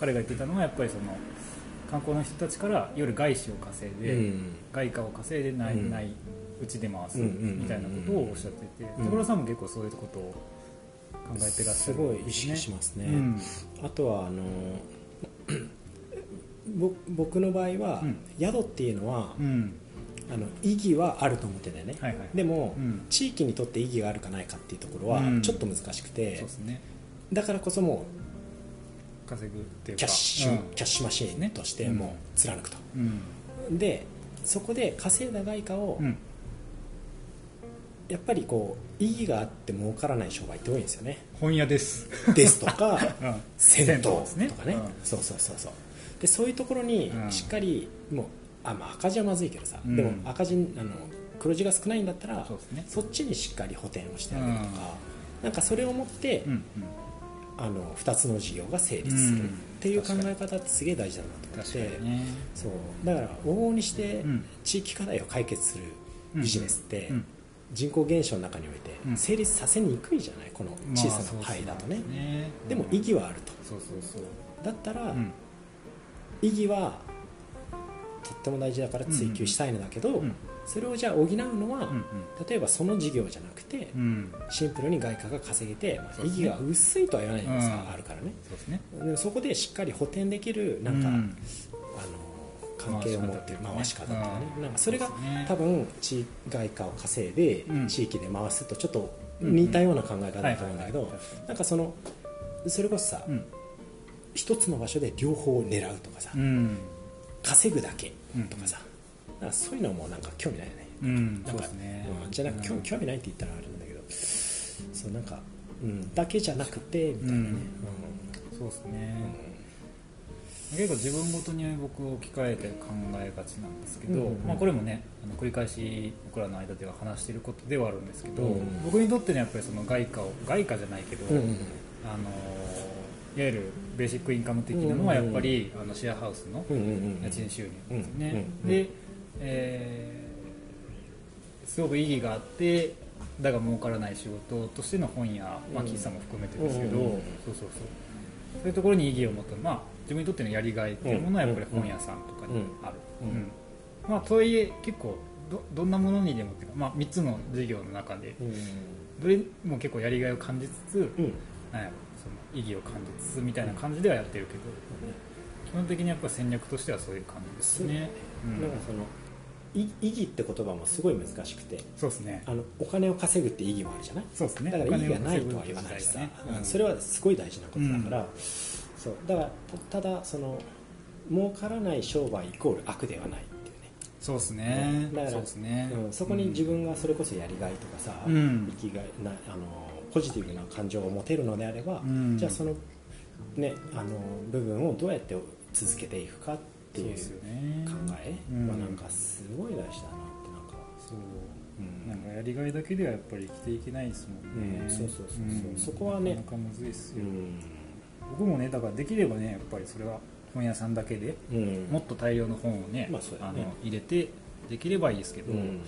彼が言ってたのはやっぱりその観光の人たちからいわゆる外資を稼いで、外貨を稼いでないうちで回すみたいなことをおっしゃっていて、小倉さんも結構そういうことを考えてらっしゃるんですね。すごい意識しますね、あとは僕の場合は、宿っていうのは、意義はあると思ってたよね、はいはい、でも、地域にとって意義があるかないかっていうところはちょっと難しくて、そうですね、だからこそもう稼ぐっていうかキャッシュマシーンとしてもう貫くと、でそこで稼いだ外貨を、やっぱりこう意義があって儲からない商売って多いんですよね。本屋ですとか、銭湯とかね、そうでそういうところにしっかりもうまあ、赤字はまずいけどさ、でも赤字黒字が少ないんだったら ね、そっちにしっかり補填をしてあげるとか、なんかそれをもって、2つの事業が成立するっていう考え方ってすげえ大事だなと思って、確かに、ね、そうだから往々にして地域課題を解決するビジネスって、人口減少の中において成立させにくいじゃない、この小さなパイだとね、でも意義はあると、だったら、意義はとっても大事だから追求したいのだけど、それをじゃあ補うのは、例えばその事業じゃなくて、シンプルに外貨が稼げて、意義が薄いとは言わないんですがあるからね、そうですね、でそこでしっかり補填できるなんか、関係を持っている回し方とかね、なんかそれが多分外貨を稼いで地域で回すとちょっと似たような考え方だと思うんだけど、なんかそれこそさ、一つの場所で両方を狙うとかさ、稼ぐだけとかさ、なんかそういうのもなんか興味ないよね、なんか、そうですね、じゃなく興味ないって言ったらあれなんだけど、そうなんか、だけじゃなくてみたいなね、そうですね、結構自分ごとに僕を置き換えて考えがちなんですけど、まあ、これもね繰り返し僕らの間では話していることではあるんですけど、僕にとってねやっぱりその外貨じゃないけど、いわゆるベーシックインカム的なのはやっぱりシェアハウスの家賃収入ですね。で、すごく意義があってだが儲からない仕事としての本や、喫茶も含めてですけど、そういうところに意義を持った、自分にとってのやりがいっていうものはやっぱり本屋さんとかにある。とはいえ結構どんなものにでもっていうか、3つの事業の中でどれも結構やりがいを感じつつ、意義を感じつつみたいな感じではやってるけど、基本的にやっぱ戦略としてはそういう感じですね。だからその意義って言葉もすごい難しくて、そうですね、お金を稼ぐって意義もあるじゃない、そうですね、だから意義がないとは言わないしさ、それはすごい大事なことだから、そうだからただその儲からない商売イコール悪ではないっていうね、そうですね、だからそうですね、そこに自分がそれこそやりがいとかさ、生きがいなポジティブな感情を持てるのであれば、じゃあその、ね、部分をどうやって続けていくかっていう考えはなんかすごい大事だなって、なんかそう、なんかやりがいだけではやっぱり生きていけないですもんね、そこはねなかなかむずいですよ、僕もねだからできればねやっぱりそれは本屋さんだけで、うん、もっと大量の本をね、まあそうやね、入れてできればいいですけど、うん、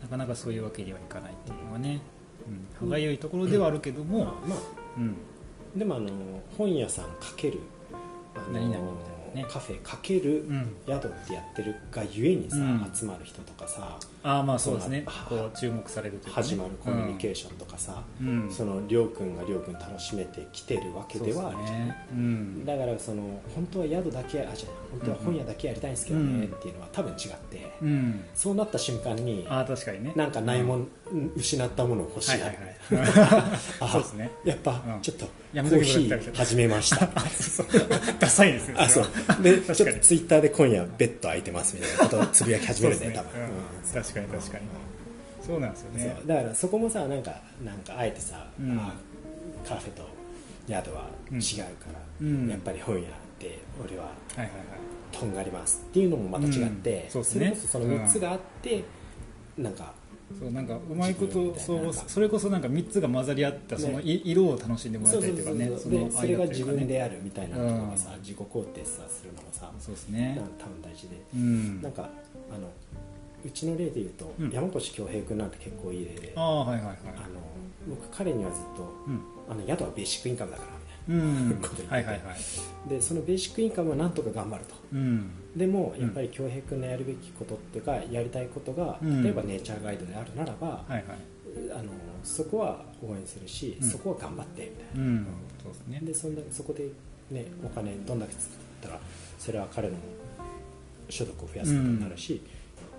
なかなかそういうわけにはいかないっていうのはね、歯がゆいところではあるけども、でも本屋さん×何々みたいなねカフェ×宿ってやってるがゆえにさ、うん、集まる人とかさ、ああまあそうですね、こう注目されるというか、ね、始まるコミュニケーションとかさ、うん、そのりょうくんがりょうくん楽しめてきてるわけではあるじゃない、ね、うん、だからその本当は宿だけ本当は本屋だけやりたいんですけどねっていうのは多分違って、うん、そうなった瞬間にあ確かにね、なんかないもん、うん、失ったものを欲しい、はいはいはい、あそうですね、やっぱ、うん、ちょっとコーヒー始めましたダサいですね、あそうでちょっとツイッターで今夜ベッド空いてますみたいなことをつぶやき始めるね多分、うん、確かに確かに、うん、そうなんですよね。だからそこもさなんかあえてさ、うん、カフェと宿は違うから、うん、やっぱり本屋で俺はとんがりますっていうのもまた違って、うん、 それこそその3つがあって、うん、なんかうまいことそれこそなんか3つが混ざり合ったその色を楽しんでもらいたいとかね、それが自分であるみたいなのがさ、うん、自己肯定さするのがさ、そうですね、多分大事で、うん、なんかうちの例でいうと、うん、山越恭平君なんて結構いい例で、あ、はいはいはい、僕彼にはずっと、うん、宿はベーシックインカムだからみたいな、うん、こと言って、はいはいはい、でそのベーシックインカムはなんとか頑張ると、うん、でもやっぱり恭平君のやるべきことってかやりたいことが、うん、例えばネイチャーガイドであるならば、うん、はいはい、そこは応援するし、うん、そこは頑張ってみたいな、うん、そうですね、でそこで、ね、お金どんだけ作ったらそれは彼の所得を増やすことになるし、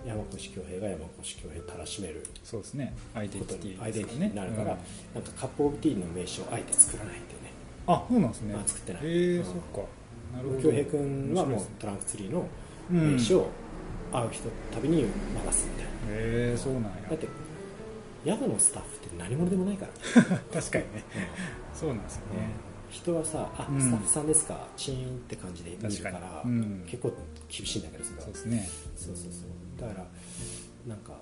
うん、山越恭平が山越恭平たらしめる、そうですね、アイデンティティ、ね、アイデンティティになるから、うん、なんかカップオブティーの名刺をあえて作らないんだよね。あ、そうなんですね。作ってない。へえ、そっか。なるほど。恭平君はもうトランクツリーの名刺を会う人旅に流すみたいな。へえ、そうなんや。だって宿のスタッフって何者でもないから。確かにね。そうなんですよね。人はさ、あ、スタッフさんですか、チーンって感じで見るから、うん、結構厳しいんだけど、それは。そうですね。そうそうそう。だからなんか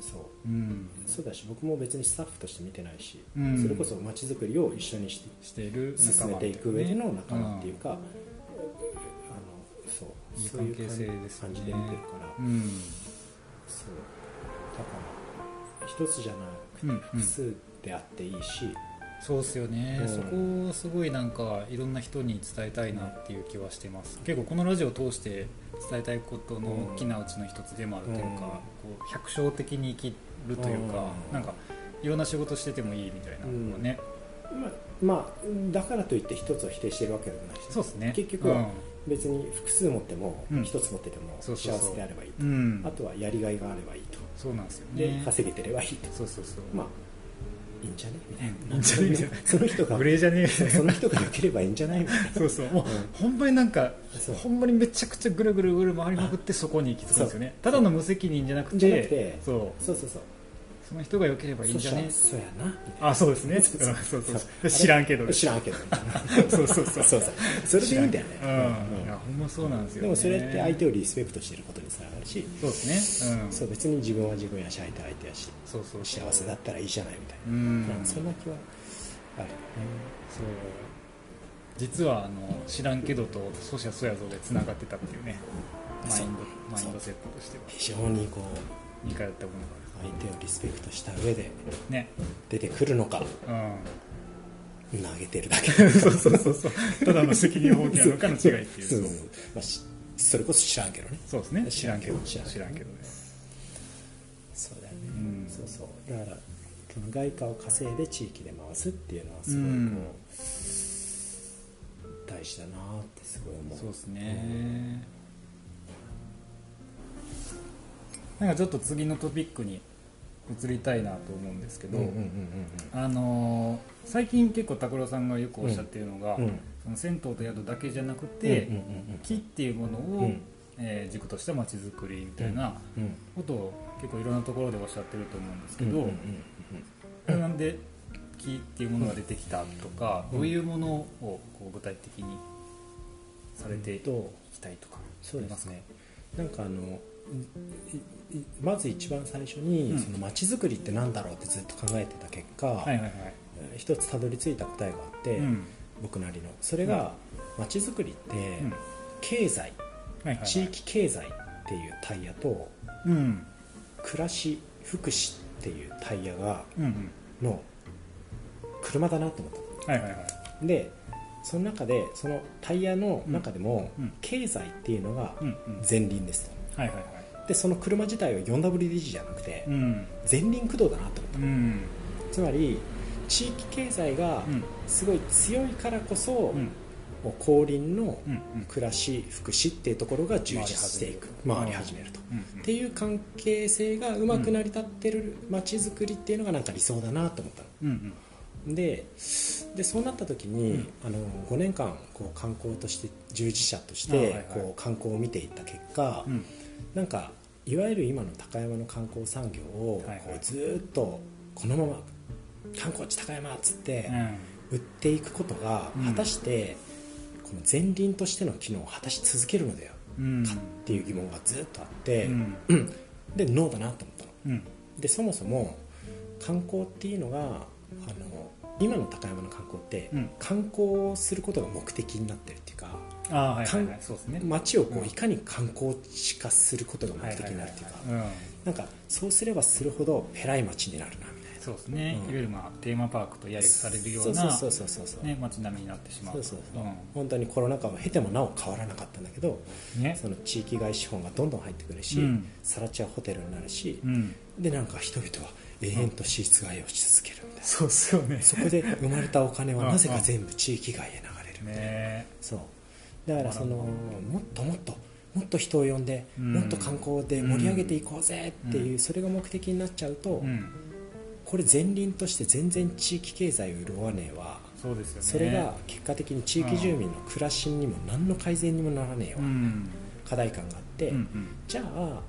そう、うん、そうだし僕も別にスタッフとして見てないし、うん、それこそ街づくりを一緒にしている進めていく上での仲間っていうか、うん、そういう感じで見てるから、うん、そうだから一つじゃなくて複数であっていいし、うんうん、そうですよね、うん、そこをすごいなんかいろんな人に伝えたいなっていう気はしてます。結構このラジオを通して伝えたいことの大きなうちの一つでもあるというか、うん、こう百姓的に生きるというか、うん、なんかいろんな仕事しててもいいみたいなのね、うん、まあだからといって一つを否定してるわけでもないし、そうですね、結局は別に複数持っても一つ持ってても幸せであればいいと、あとはやりがいがあればいいと、そうなんですよね、で稼げてればいいと、そうそうそう、まあいいんじゃねみたいな、いいんじゃねみたいな、その人が無礼じゃねえ、その人が良ければいいんじゃないみたいな、そうそう、もう、うん、ほんまになんかほんまにめちゃくちゃぐるぐるぐる回りまくってそこに行き着くんですよね。ただの無責任じゃなくて、そうそうそうそう、その人が良ければいいんじゃね、そうやな、あ、そうですね、そうそうそう、知らんけどそうそうそうそう、それでいいんだよね、うん、いやほんまそうなんですよね。でもそれって相手をリスペクトしてることにつながるし、そうですね、うん、そう、別に自分は自分やし相手は相手やし、そうそう、幸せだったらいいじゃないみたいな、うん、そんな気はあるよね、そう。実は知らんけどとそしゃそやぞでつながってたっていうね、マインドセットとしては非常にこう似通ったものが相手をリスペクトした上で出てくるのか、ね、うん、投げてるだけそうそうそうそう、ただの責任放棄なのかの違いっていうそうそうそう、まあ、それこそ知らんけどね、そうですね、知らんけどね、そうだよね、うん、そうそう、だから外貨を稼いで地域で回すっていうのはすごいこう、うん、大事だなってすごい思う。そうですね、うん、なんかちょっと次のトピックに移りたいなと思うんですけど、最近結構拓郎さんがよくおっしゃっているのが、うん、その銭湯と宿だけじゃなくて、うんうんうんうん、木っていうものを、うん、軸とした街づくりみたいなことを結構いろんなところでおっしゃってると思うんですけど、うんうんうん、なんで木っていうものが出てきたとか、うん、どういうものをこう具体的にされていきたいとか、そうですね、なんかまず一番最初にその街づくりってなんだろうってずっと考えてた結果、一つたどり着いた答えがあって、僕なりのそれが街づくりって経済、地域経済っていうタイヤと、うん、暮らし福祉っていうタイヤがの車だなと思った、はいはいはい、でその中でそのタイヤの中でも経済っていうのが前輪ですと、はいはいはい、でその車自体は 4WD じゃなくて前輪駆動だなと思った、うん、つまり地域経済がすごい強いからこそ、うん、後輪の暮らし福祉っていうところが充実していく回り始めると、うん、っていう関係性がうまく成り立ってる街づくりっていうのがなんか理想だなと思ったの、うんうん、でそうなった時に、うん、5年間こう観光として従事者としてこう観光を見ていった結果、うん、なんかいわゆる今の高山の観光産業をこうずっとこのまま観光地高山っつって売っていくことが果たしてこの前輪としての機能を果たし続けるのではかっていう疑問がずっとあって、うん、でノーだなと思ったの、うん、でそもそも観光っていうのが今の高山の観光って観光することが目的になってるっていうか、街をこういかに観光地化することが目的になるっていうか、なんかそうすればするほどペライ街になるなみたいな。そうですね、うん、いわゆる、まあ、テーマパークと揶揄されるような街並みになってしま う、うん、本当にコロナ禍を経てもなお変わらなかったんだけど、ね、その地域外資本がどんどん入ってくるし、うん、さら地はホテルになるし、うん、でなんか人々は永遠と私立外をし続けるみたいな、うん、そうですよね。そこで生まれたお金はなぜか全部地域外へ流れるみたいな、ね、そうだからそのもっともっともっと人を呼んで、うん、もっと観光で盛り上げていこうぜっていう、うん、それが目的になっちゃうと、うんこれ前輪として全然地域経済を潤わねえわ。そうですよね。それが結果的に地域住民の暮らしにも何の改善にもならねえわ、うん、課題感があって、うんうん、じゃあ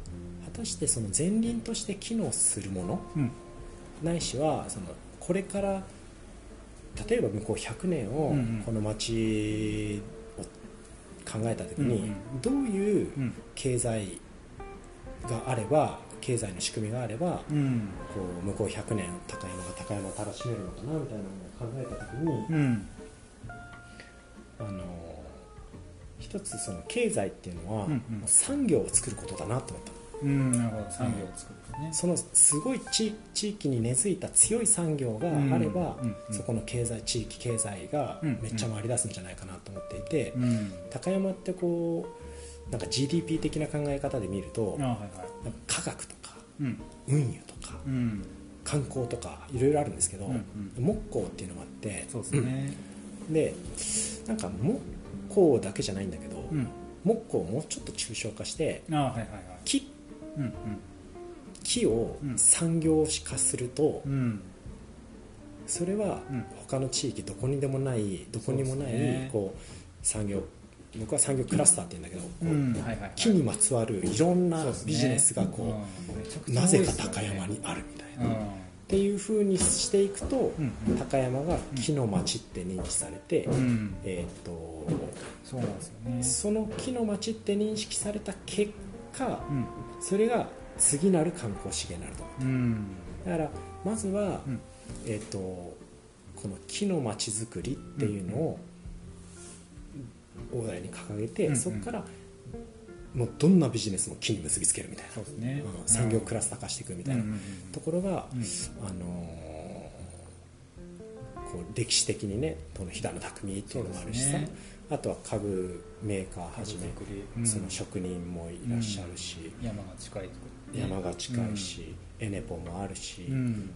果たしてその前輪として機能するもの、うん、ないしはそのこれから例えば向こう100年をこの街を考えた時にどういう経済があれば経済の仕組みがあれば、うん、こう向こう100年高山を楽しめるのかなみたいなのを考えた時に、うん、一つその経済っていうのは、うんうん、産業を作ることだなと思った、うん、なるほど産業を作るですね、そのすごい 地域に根付いた強い産業があれば、うんうんうん、そこの経済地域経済がめっちゃ回り出すんじゃないかなと思っていて、うんうん、高山ってこうなんか GDP 的な考え方で見ると、はいはい、なんか科学とか、うん、運輸とか、うん、観光とかいろいろあるんですけど、うんうん、木工っていうのもあってそうですね、うん、でなんか木工だけじゃないんだけど、うん、木工をもうちょっと抽象化して、はいはいはい、うんうん、木を産業化すると、うん、それは他の地域どこにでもないどこにもない、ね、こう産業僕は産業クラスターって言うんだけど、うんはいはいはい、木にまつわるいろんなビジネスがこう、なぜか高山にあるみたいな、うん、っていう風にしていくと、うん、高山が木の町って認知されて、うんそうなんですよね、その木の町って認識された結果、うん、それが次なる観光資源になると思って、うん、だからまずは、うんこの木の町づくりっていうのを、うん大台に掲げて、うんうん、そこからもうどんなビジネスも木に結びつけるみたいなそうです、ねうん、産業クラスター化していくみたいなところが、うんうんうんこう歴史的にねこの飛騨の匠っていうのもあるしさ、ね、あとは家具メーカーはじめ、うん、その職人もいらっしゃるし、うん、山が近いし、うん、エネポもあるし、うん、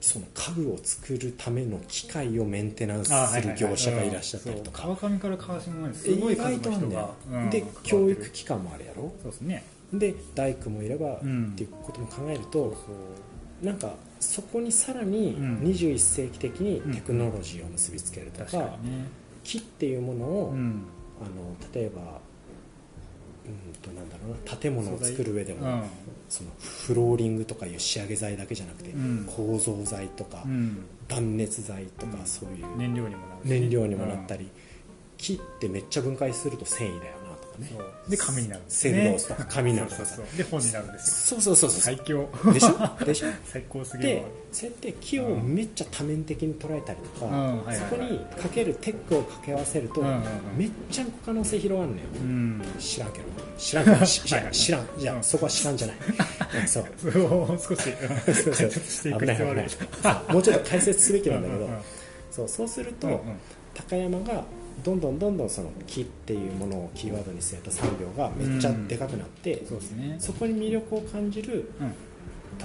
その家具を作るための機械をメンテナンスする業者がいらっしゃったりとか川上から川下まですごい数の人が意外とあるんだよ、うん、教育機関もあるやろそうですねで大工もいれば、うん、っていうことも考えるとそうなんかそこにさらに21世紀的にテクノロジーを結びつけるとか、うんうんね、木っていうものを、うん、例えばなんだろうな建物を作る上でも、うん、そのフローリングとかいう仕上げ材だけじゃなくて、うん、構造材とか、うん、断熱材とか、うん、そういう燃料にもなったり、うん、木ってめっちゃ分解すると繊維だよなとかね、で紙になるんですね。セルロースとか紙になるとかさ、そうそうそう、で本になるんですよ。そうそうそうそう、最強でしょでしょ最高すぎる。でそうやって木をめっちゃ多面的に捉えたりとか、うん、そこにかけるテックを掛け合わせると、うんうんうん、めっちゃ可能性広がるのよ、うん、知らんけど知らんじゃあ、うん、そこは知らんじゃないそうもう少し解説していく必要あるでしょもうちょっと解説すべきなんだけど、うんうんうん、そうすると、うんうん、高山がどんどんその木っていうものをキーワードに据えた産業がめっちゃでかくなって、うん そうですね、そこに魅力を感じる、う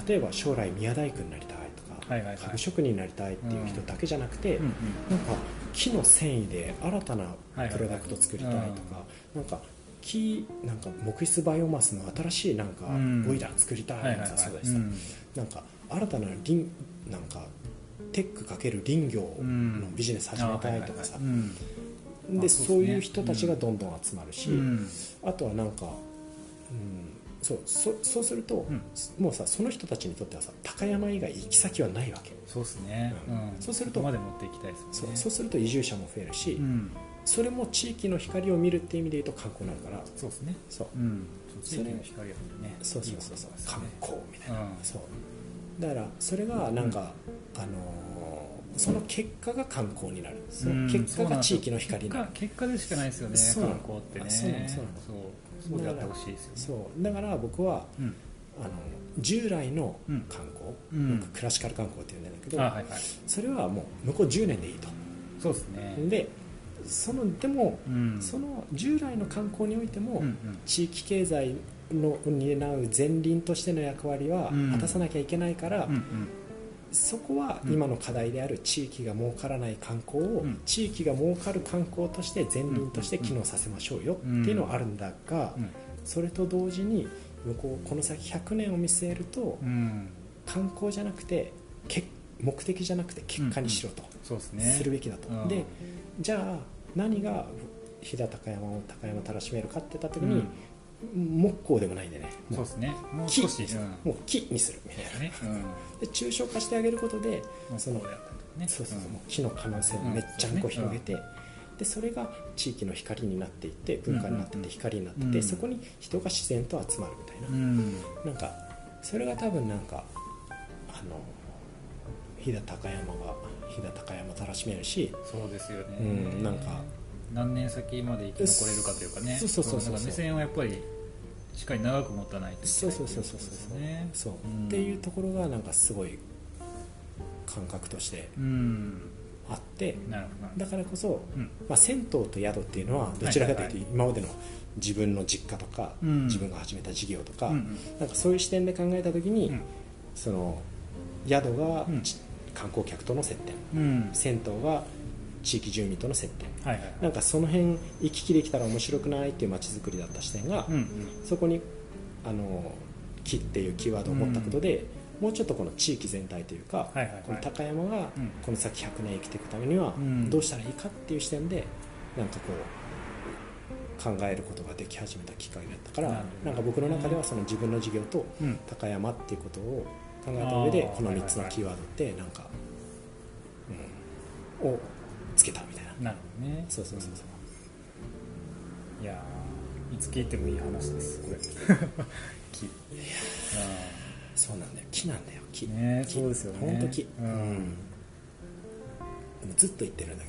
ん、例えば将来宮大工になりたいとか、はいはいはい、家具職人になりたいっていう人だけじゃなくて、うんうん、なんか木の繊維で新たなプロダクトを作りたいとか、はいはいはい、なんか木なんか木質バイオマスの新しいなんかボイラー作りたいとか、そうだしさ、なんか新たななんかテック×林業のビジネス始めたいとかさ、でそういう人たちがどんどん集まるし、うん、あとはなんか、うん、そうすると、うん、もうさその人たちにとってはさ高山以外行き先はないわけ。そうですね、うんうん、そうするとまで持っていきたいですね。そうすると移住者も増えるし、うん、それも地域の光を見るっていう意味で言うと観光になるから。そうですね。そう。うん。地域の光を見るね。そう観光みたいな。うん、そうだからそれがなんか、うん、その結果が観光になるんですよ、うん、結果が地域の光になる。結果でしかないですよね、観光ってね。そうやってほしいですよね。そうだから僕は、うん、従来の観光、うん、クラシカル観光っていうんだけど、うんはいはい、それはもう向こう10年でいいと。そうですね。ででも、うん、その従来の観光においても、うんうん、地域経済の担う前輪としての役割は果たさなきゃいけないから、うんうんうん、そこは今の課題である地域が儲からない観光を、うん、地域が儲かる観光として前輪として機能させましょうよっていうのはあるんだが、うんうん、それと同時にこの先100年を見据えると、うん、観光じゃなくて目的じゃなくて結果にしろと、うんうん、そうですね、するべきだと、うん、でじゃあ何が飛騨高山を高山たらしめるかって言った時に、うん木工でもないんでね、そうですね、もう少しです、もう木にするみたいなね、うん、で抽象化してあげることで、その木の可能性をめっちゃんこ広げて、でそれが地域の光になっていって文化になっていって光になっていって、うん、そこに人が自然と集まるみたいな、うん、なんかそれが多分なんか飛騨高山たらしめるし、そうですよね、うん、なんか何年先まで生き残れるかというかね、目線をやっぱりしっかり長く持たないといけないっていうところがなんかすごい感覚としてあって、うん、だからこそ、うんまあ、銭湯と宿っていうのはどちらかというと今までの自分の実家とか、うん、自分が始めた事業とか、うん、なんかそういう視点で考えた時に、うん、その宿が、うん、観光客との接点、うん、銭湯が地域住民との接点、はいはいはい、なんかその辺行き来できたら面白くないっていう街づくりだった視点が、うんうん、そこに木っていうキーワードを持ったことで、うん、もうちょっとこの地域全体というか、はいはいはい、この高山がこの先100年生きていくためにはどうしたらいいかっていう視点でなんかこう考えることができ始めた機会だったから、うん、なんか僕の中ではその自分の事業と高山っていうことを考えた上で、うん、この3つのキーワードってなんか、うん、をつけたみたいな。なるほどね。そう。いやー、いつ聞いてもいい話です。これ。木。いやそうなんだよ。木なんだよ。木。ね、そうですよね。本当木。うん。でもずっと言ってるんだ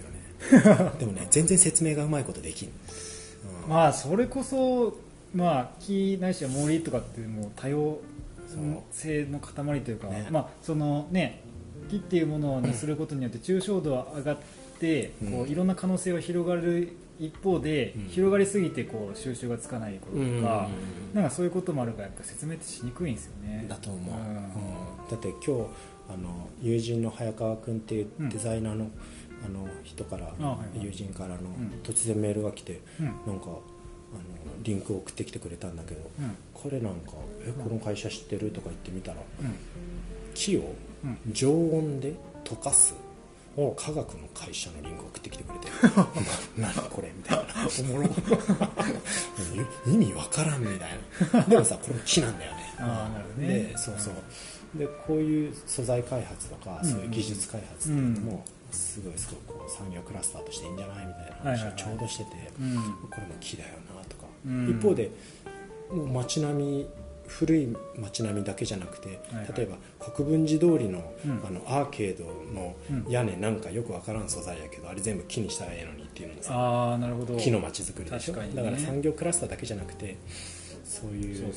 けどね。でもね、全然説明がうまいことできん。うん、まあそれこそまあ木ないしは森とかってもう多様性の塊というか、ね、まあそのね木っていうものにすることによって抽象度は上がってでこういろんな可能性が広がる一方で、うん、広がりすぎてこう収集がつかないこととか、うん、なんかそういうこともあるからやっぱ説明ってしにくいんですよね。だと思う、うんうん、だって今日友人の早川君っていうデザイナーの、うん、人から、はいはい、友人からの、うん、突然メールが来て、うん、なんかリンクを送ってきてくれたんだけど、うん、彼なんかこの会社知ってるとか言ってみたら、うん、木を常温で溶かす科学の会社のリンクを送ってきてくれて何これみたいなおもろ意味わからんみたいなでもさこれ木なんだよね。あなるほどね。でそうでこういう素材開発とか、うん、そういう技術開発とかも、うん、すごいこう産業クラスターとしていいんじゃないみたいな話をちょうどしてて、はいはいはい、これも木だよなとか、うん、一方でもう街並み古い街並みだけじゃなくて、はいはい、例えば国分寺通り の、うん、あのアーケードの屋根なんかよくわからん素材やけど、うん、あれ全部木にしたらええのにっていうのもさ、あ、なるほど、木の街づくりでしょ、ね、だから産業クラスターだけじゃなくてそういう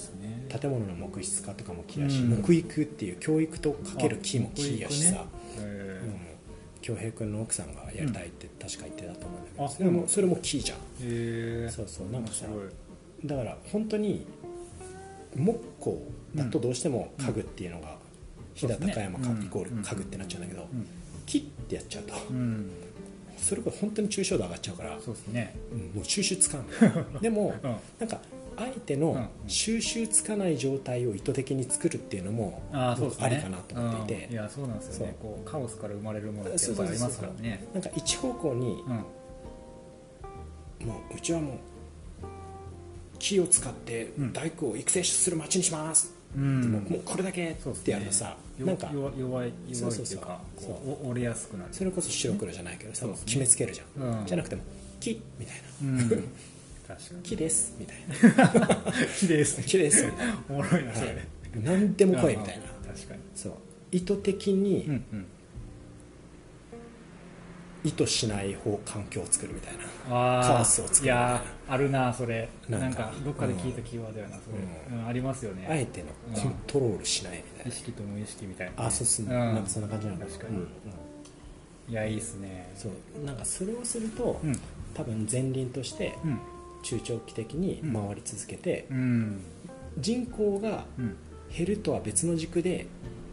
建物の木質化とかも木やし、うん、木育っていう教育とかける木も木やしさ、恭平君の奥さんがやりたいって確か言ってたと思うんだけど、うん、それも木じゃん、そうそう、なんかさ、だから本当に木工だとどうしても家具っていうのが、うん、飛騨高山イコール家具ってなっちゃうんだけど、うん、木ってやっちゃうと、うん、それこそ本当に抽象度上がっちゃうから、そうですね、もう収集つかんでも、うん、なんかあえての収集つかない状態を意図的に作るっていうのもありかなと思っていて、いや、そうなんですよね、こうカオスから生まれるものってやっぱありますからね、なんか一方向に、うん、もううちはもう木を使って大工を育成する町にします、うん、もうこれだけってやるとさ、ね、なんか弱いっていうか、そう折れやすくなる、それこそ白黒じゃないけどさ、ね、決めつけるじゃん、うん、じゃなくても木みたいな、うん、木ですみたいな木ですみたいな、おもろいなそれ、はい、何でも来いみたいな、確かに、そう意図的に、うんうん、意図しない方環境を作るみたいな、カオスを作るみたいな、いやあるなそれ、なんかどっかで聞いたキーワードやなそれ、うんうん、ありますよね、あえてのコントロールしないみたいな、意識と無意識みたいな、ね、あ、そうですね、うん、なんかそんな感じなんだ、確かに、うんうん、いやいいですね、そうなんかそれをすると、うん、多分前輪として、うん、中長期的に回り続けて、うんうん、人口が減るとは別の軸で、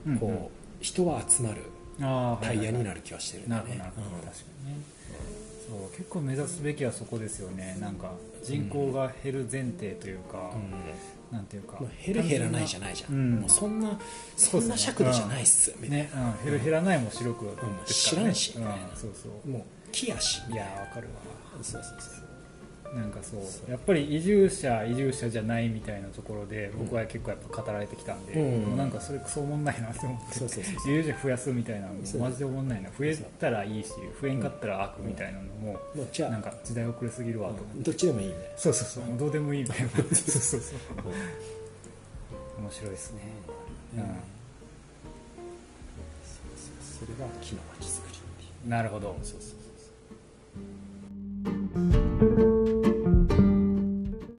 うん、こう人は集まるタイヤになる気はしてるんだね、なるほど、確かにね、うん、そう結構目指すべきはそこですよね、なんか人口が減る前提というか、うん、なんていうか、減る減らないじゃないじゃん、うん、もうそんな尺度じゃないっす、うん、みたいな、ね、うん、減る減らないも白く、うん、知らんし、うん、みたいな、そうそう、もう木やし、いやわかるわ、そうそうそう、なんかそうやっぱり移住者じゃないみたいなところで僕は結構やっぱ語られてきたんで、うん、もうなんかそれクソおもんないなって思って、そうそうそうそう、移住者増やすみたいなのもマジでおもんないな、増えたらいいし増えんかったら悪みたいなのも、うん、なんか時代遅れすぎるわと思って、うん、どっちでもいいね、そうそうそう、もうどうでもいいみたいなそう面白いですね、うん、うん、それが木の街づくりっていう、なるほど、そうそう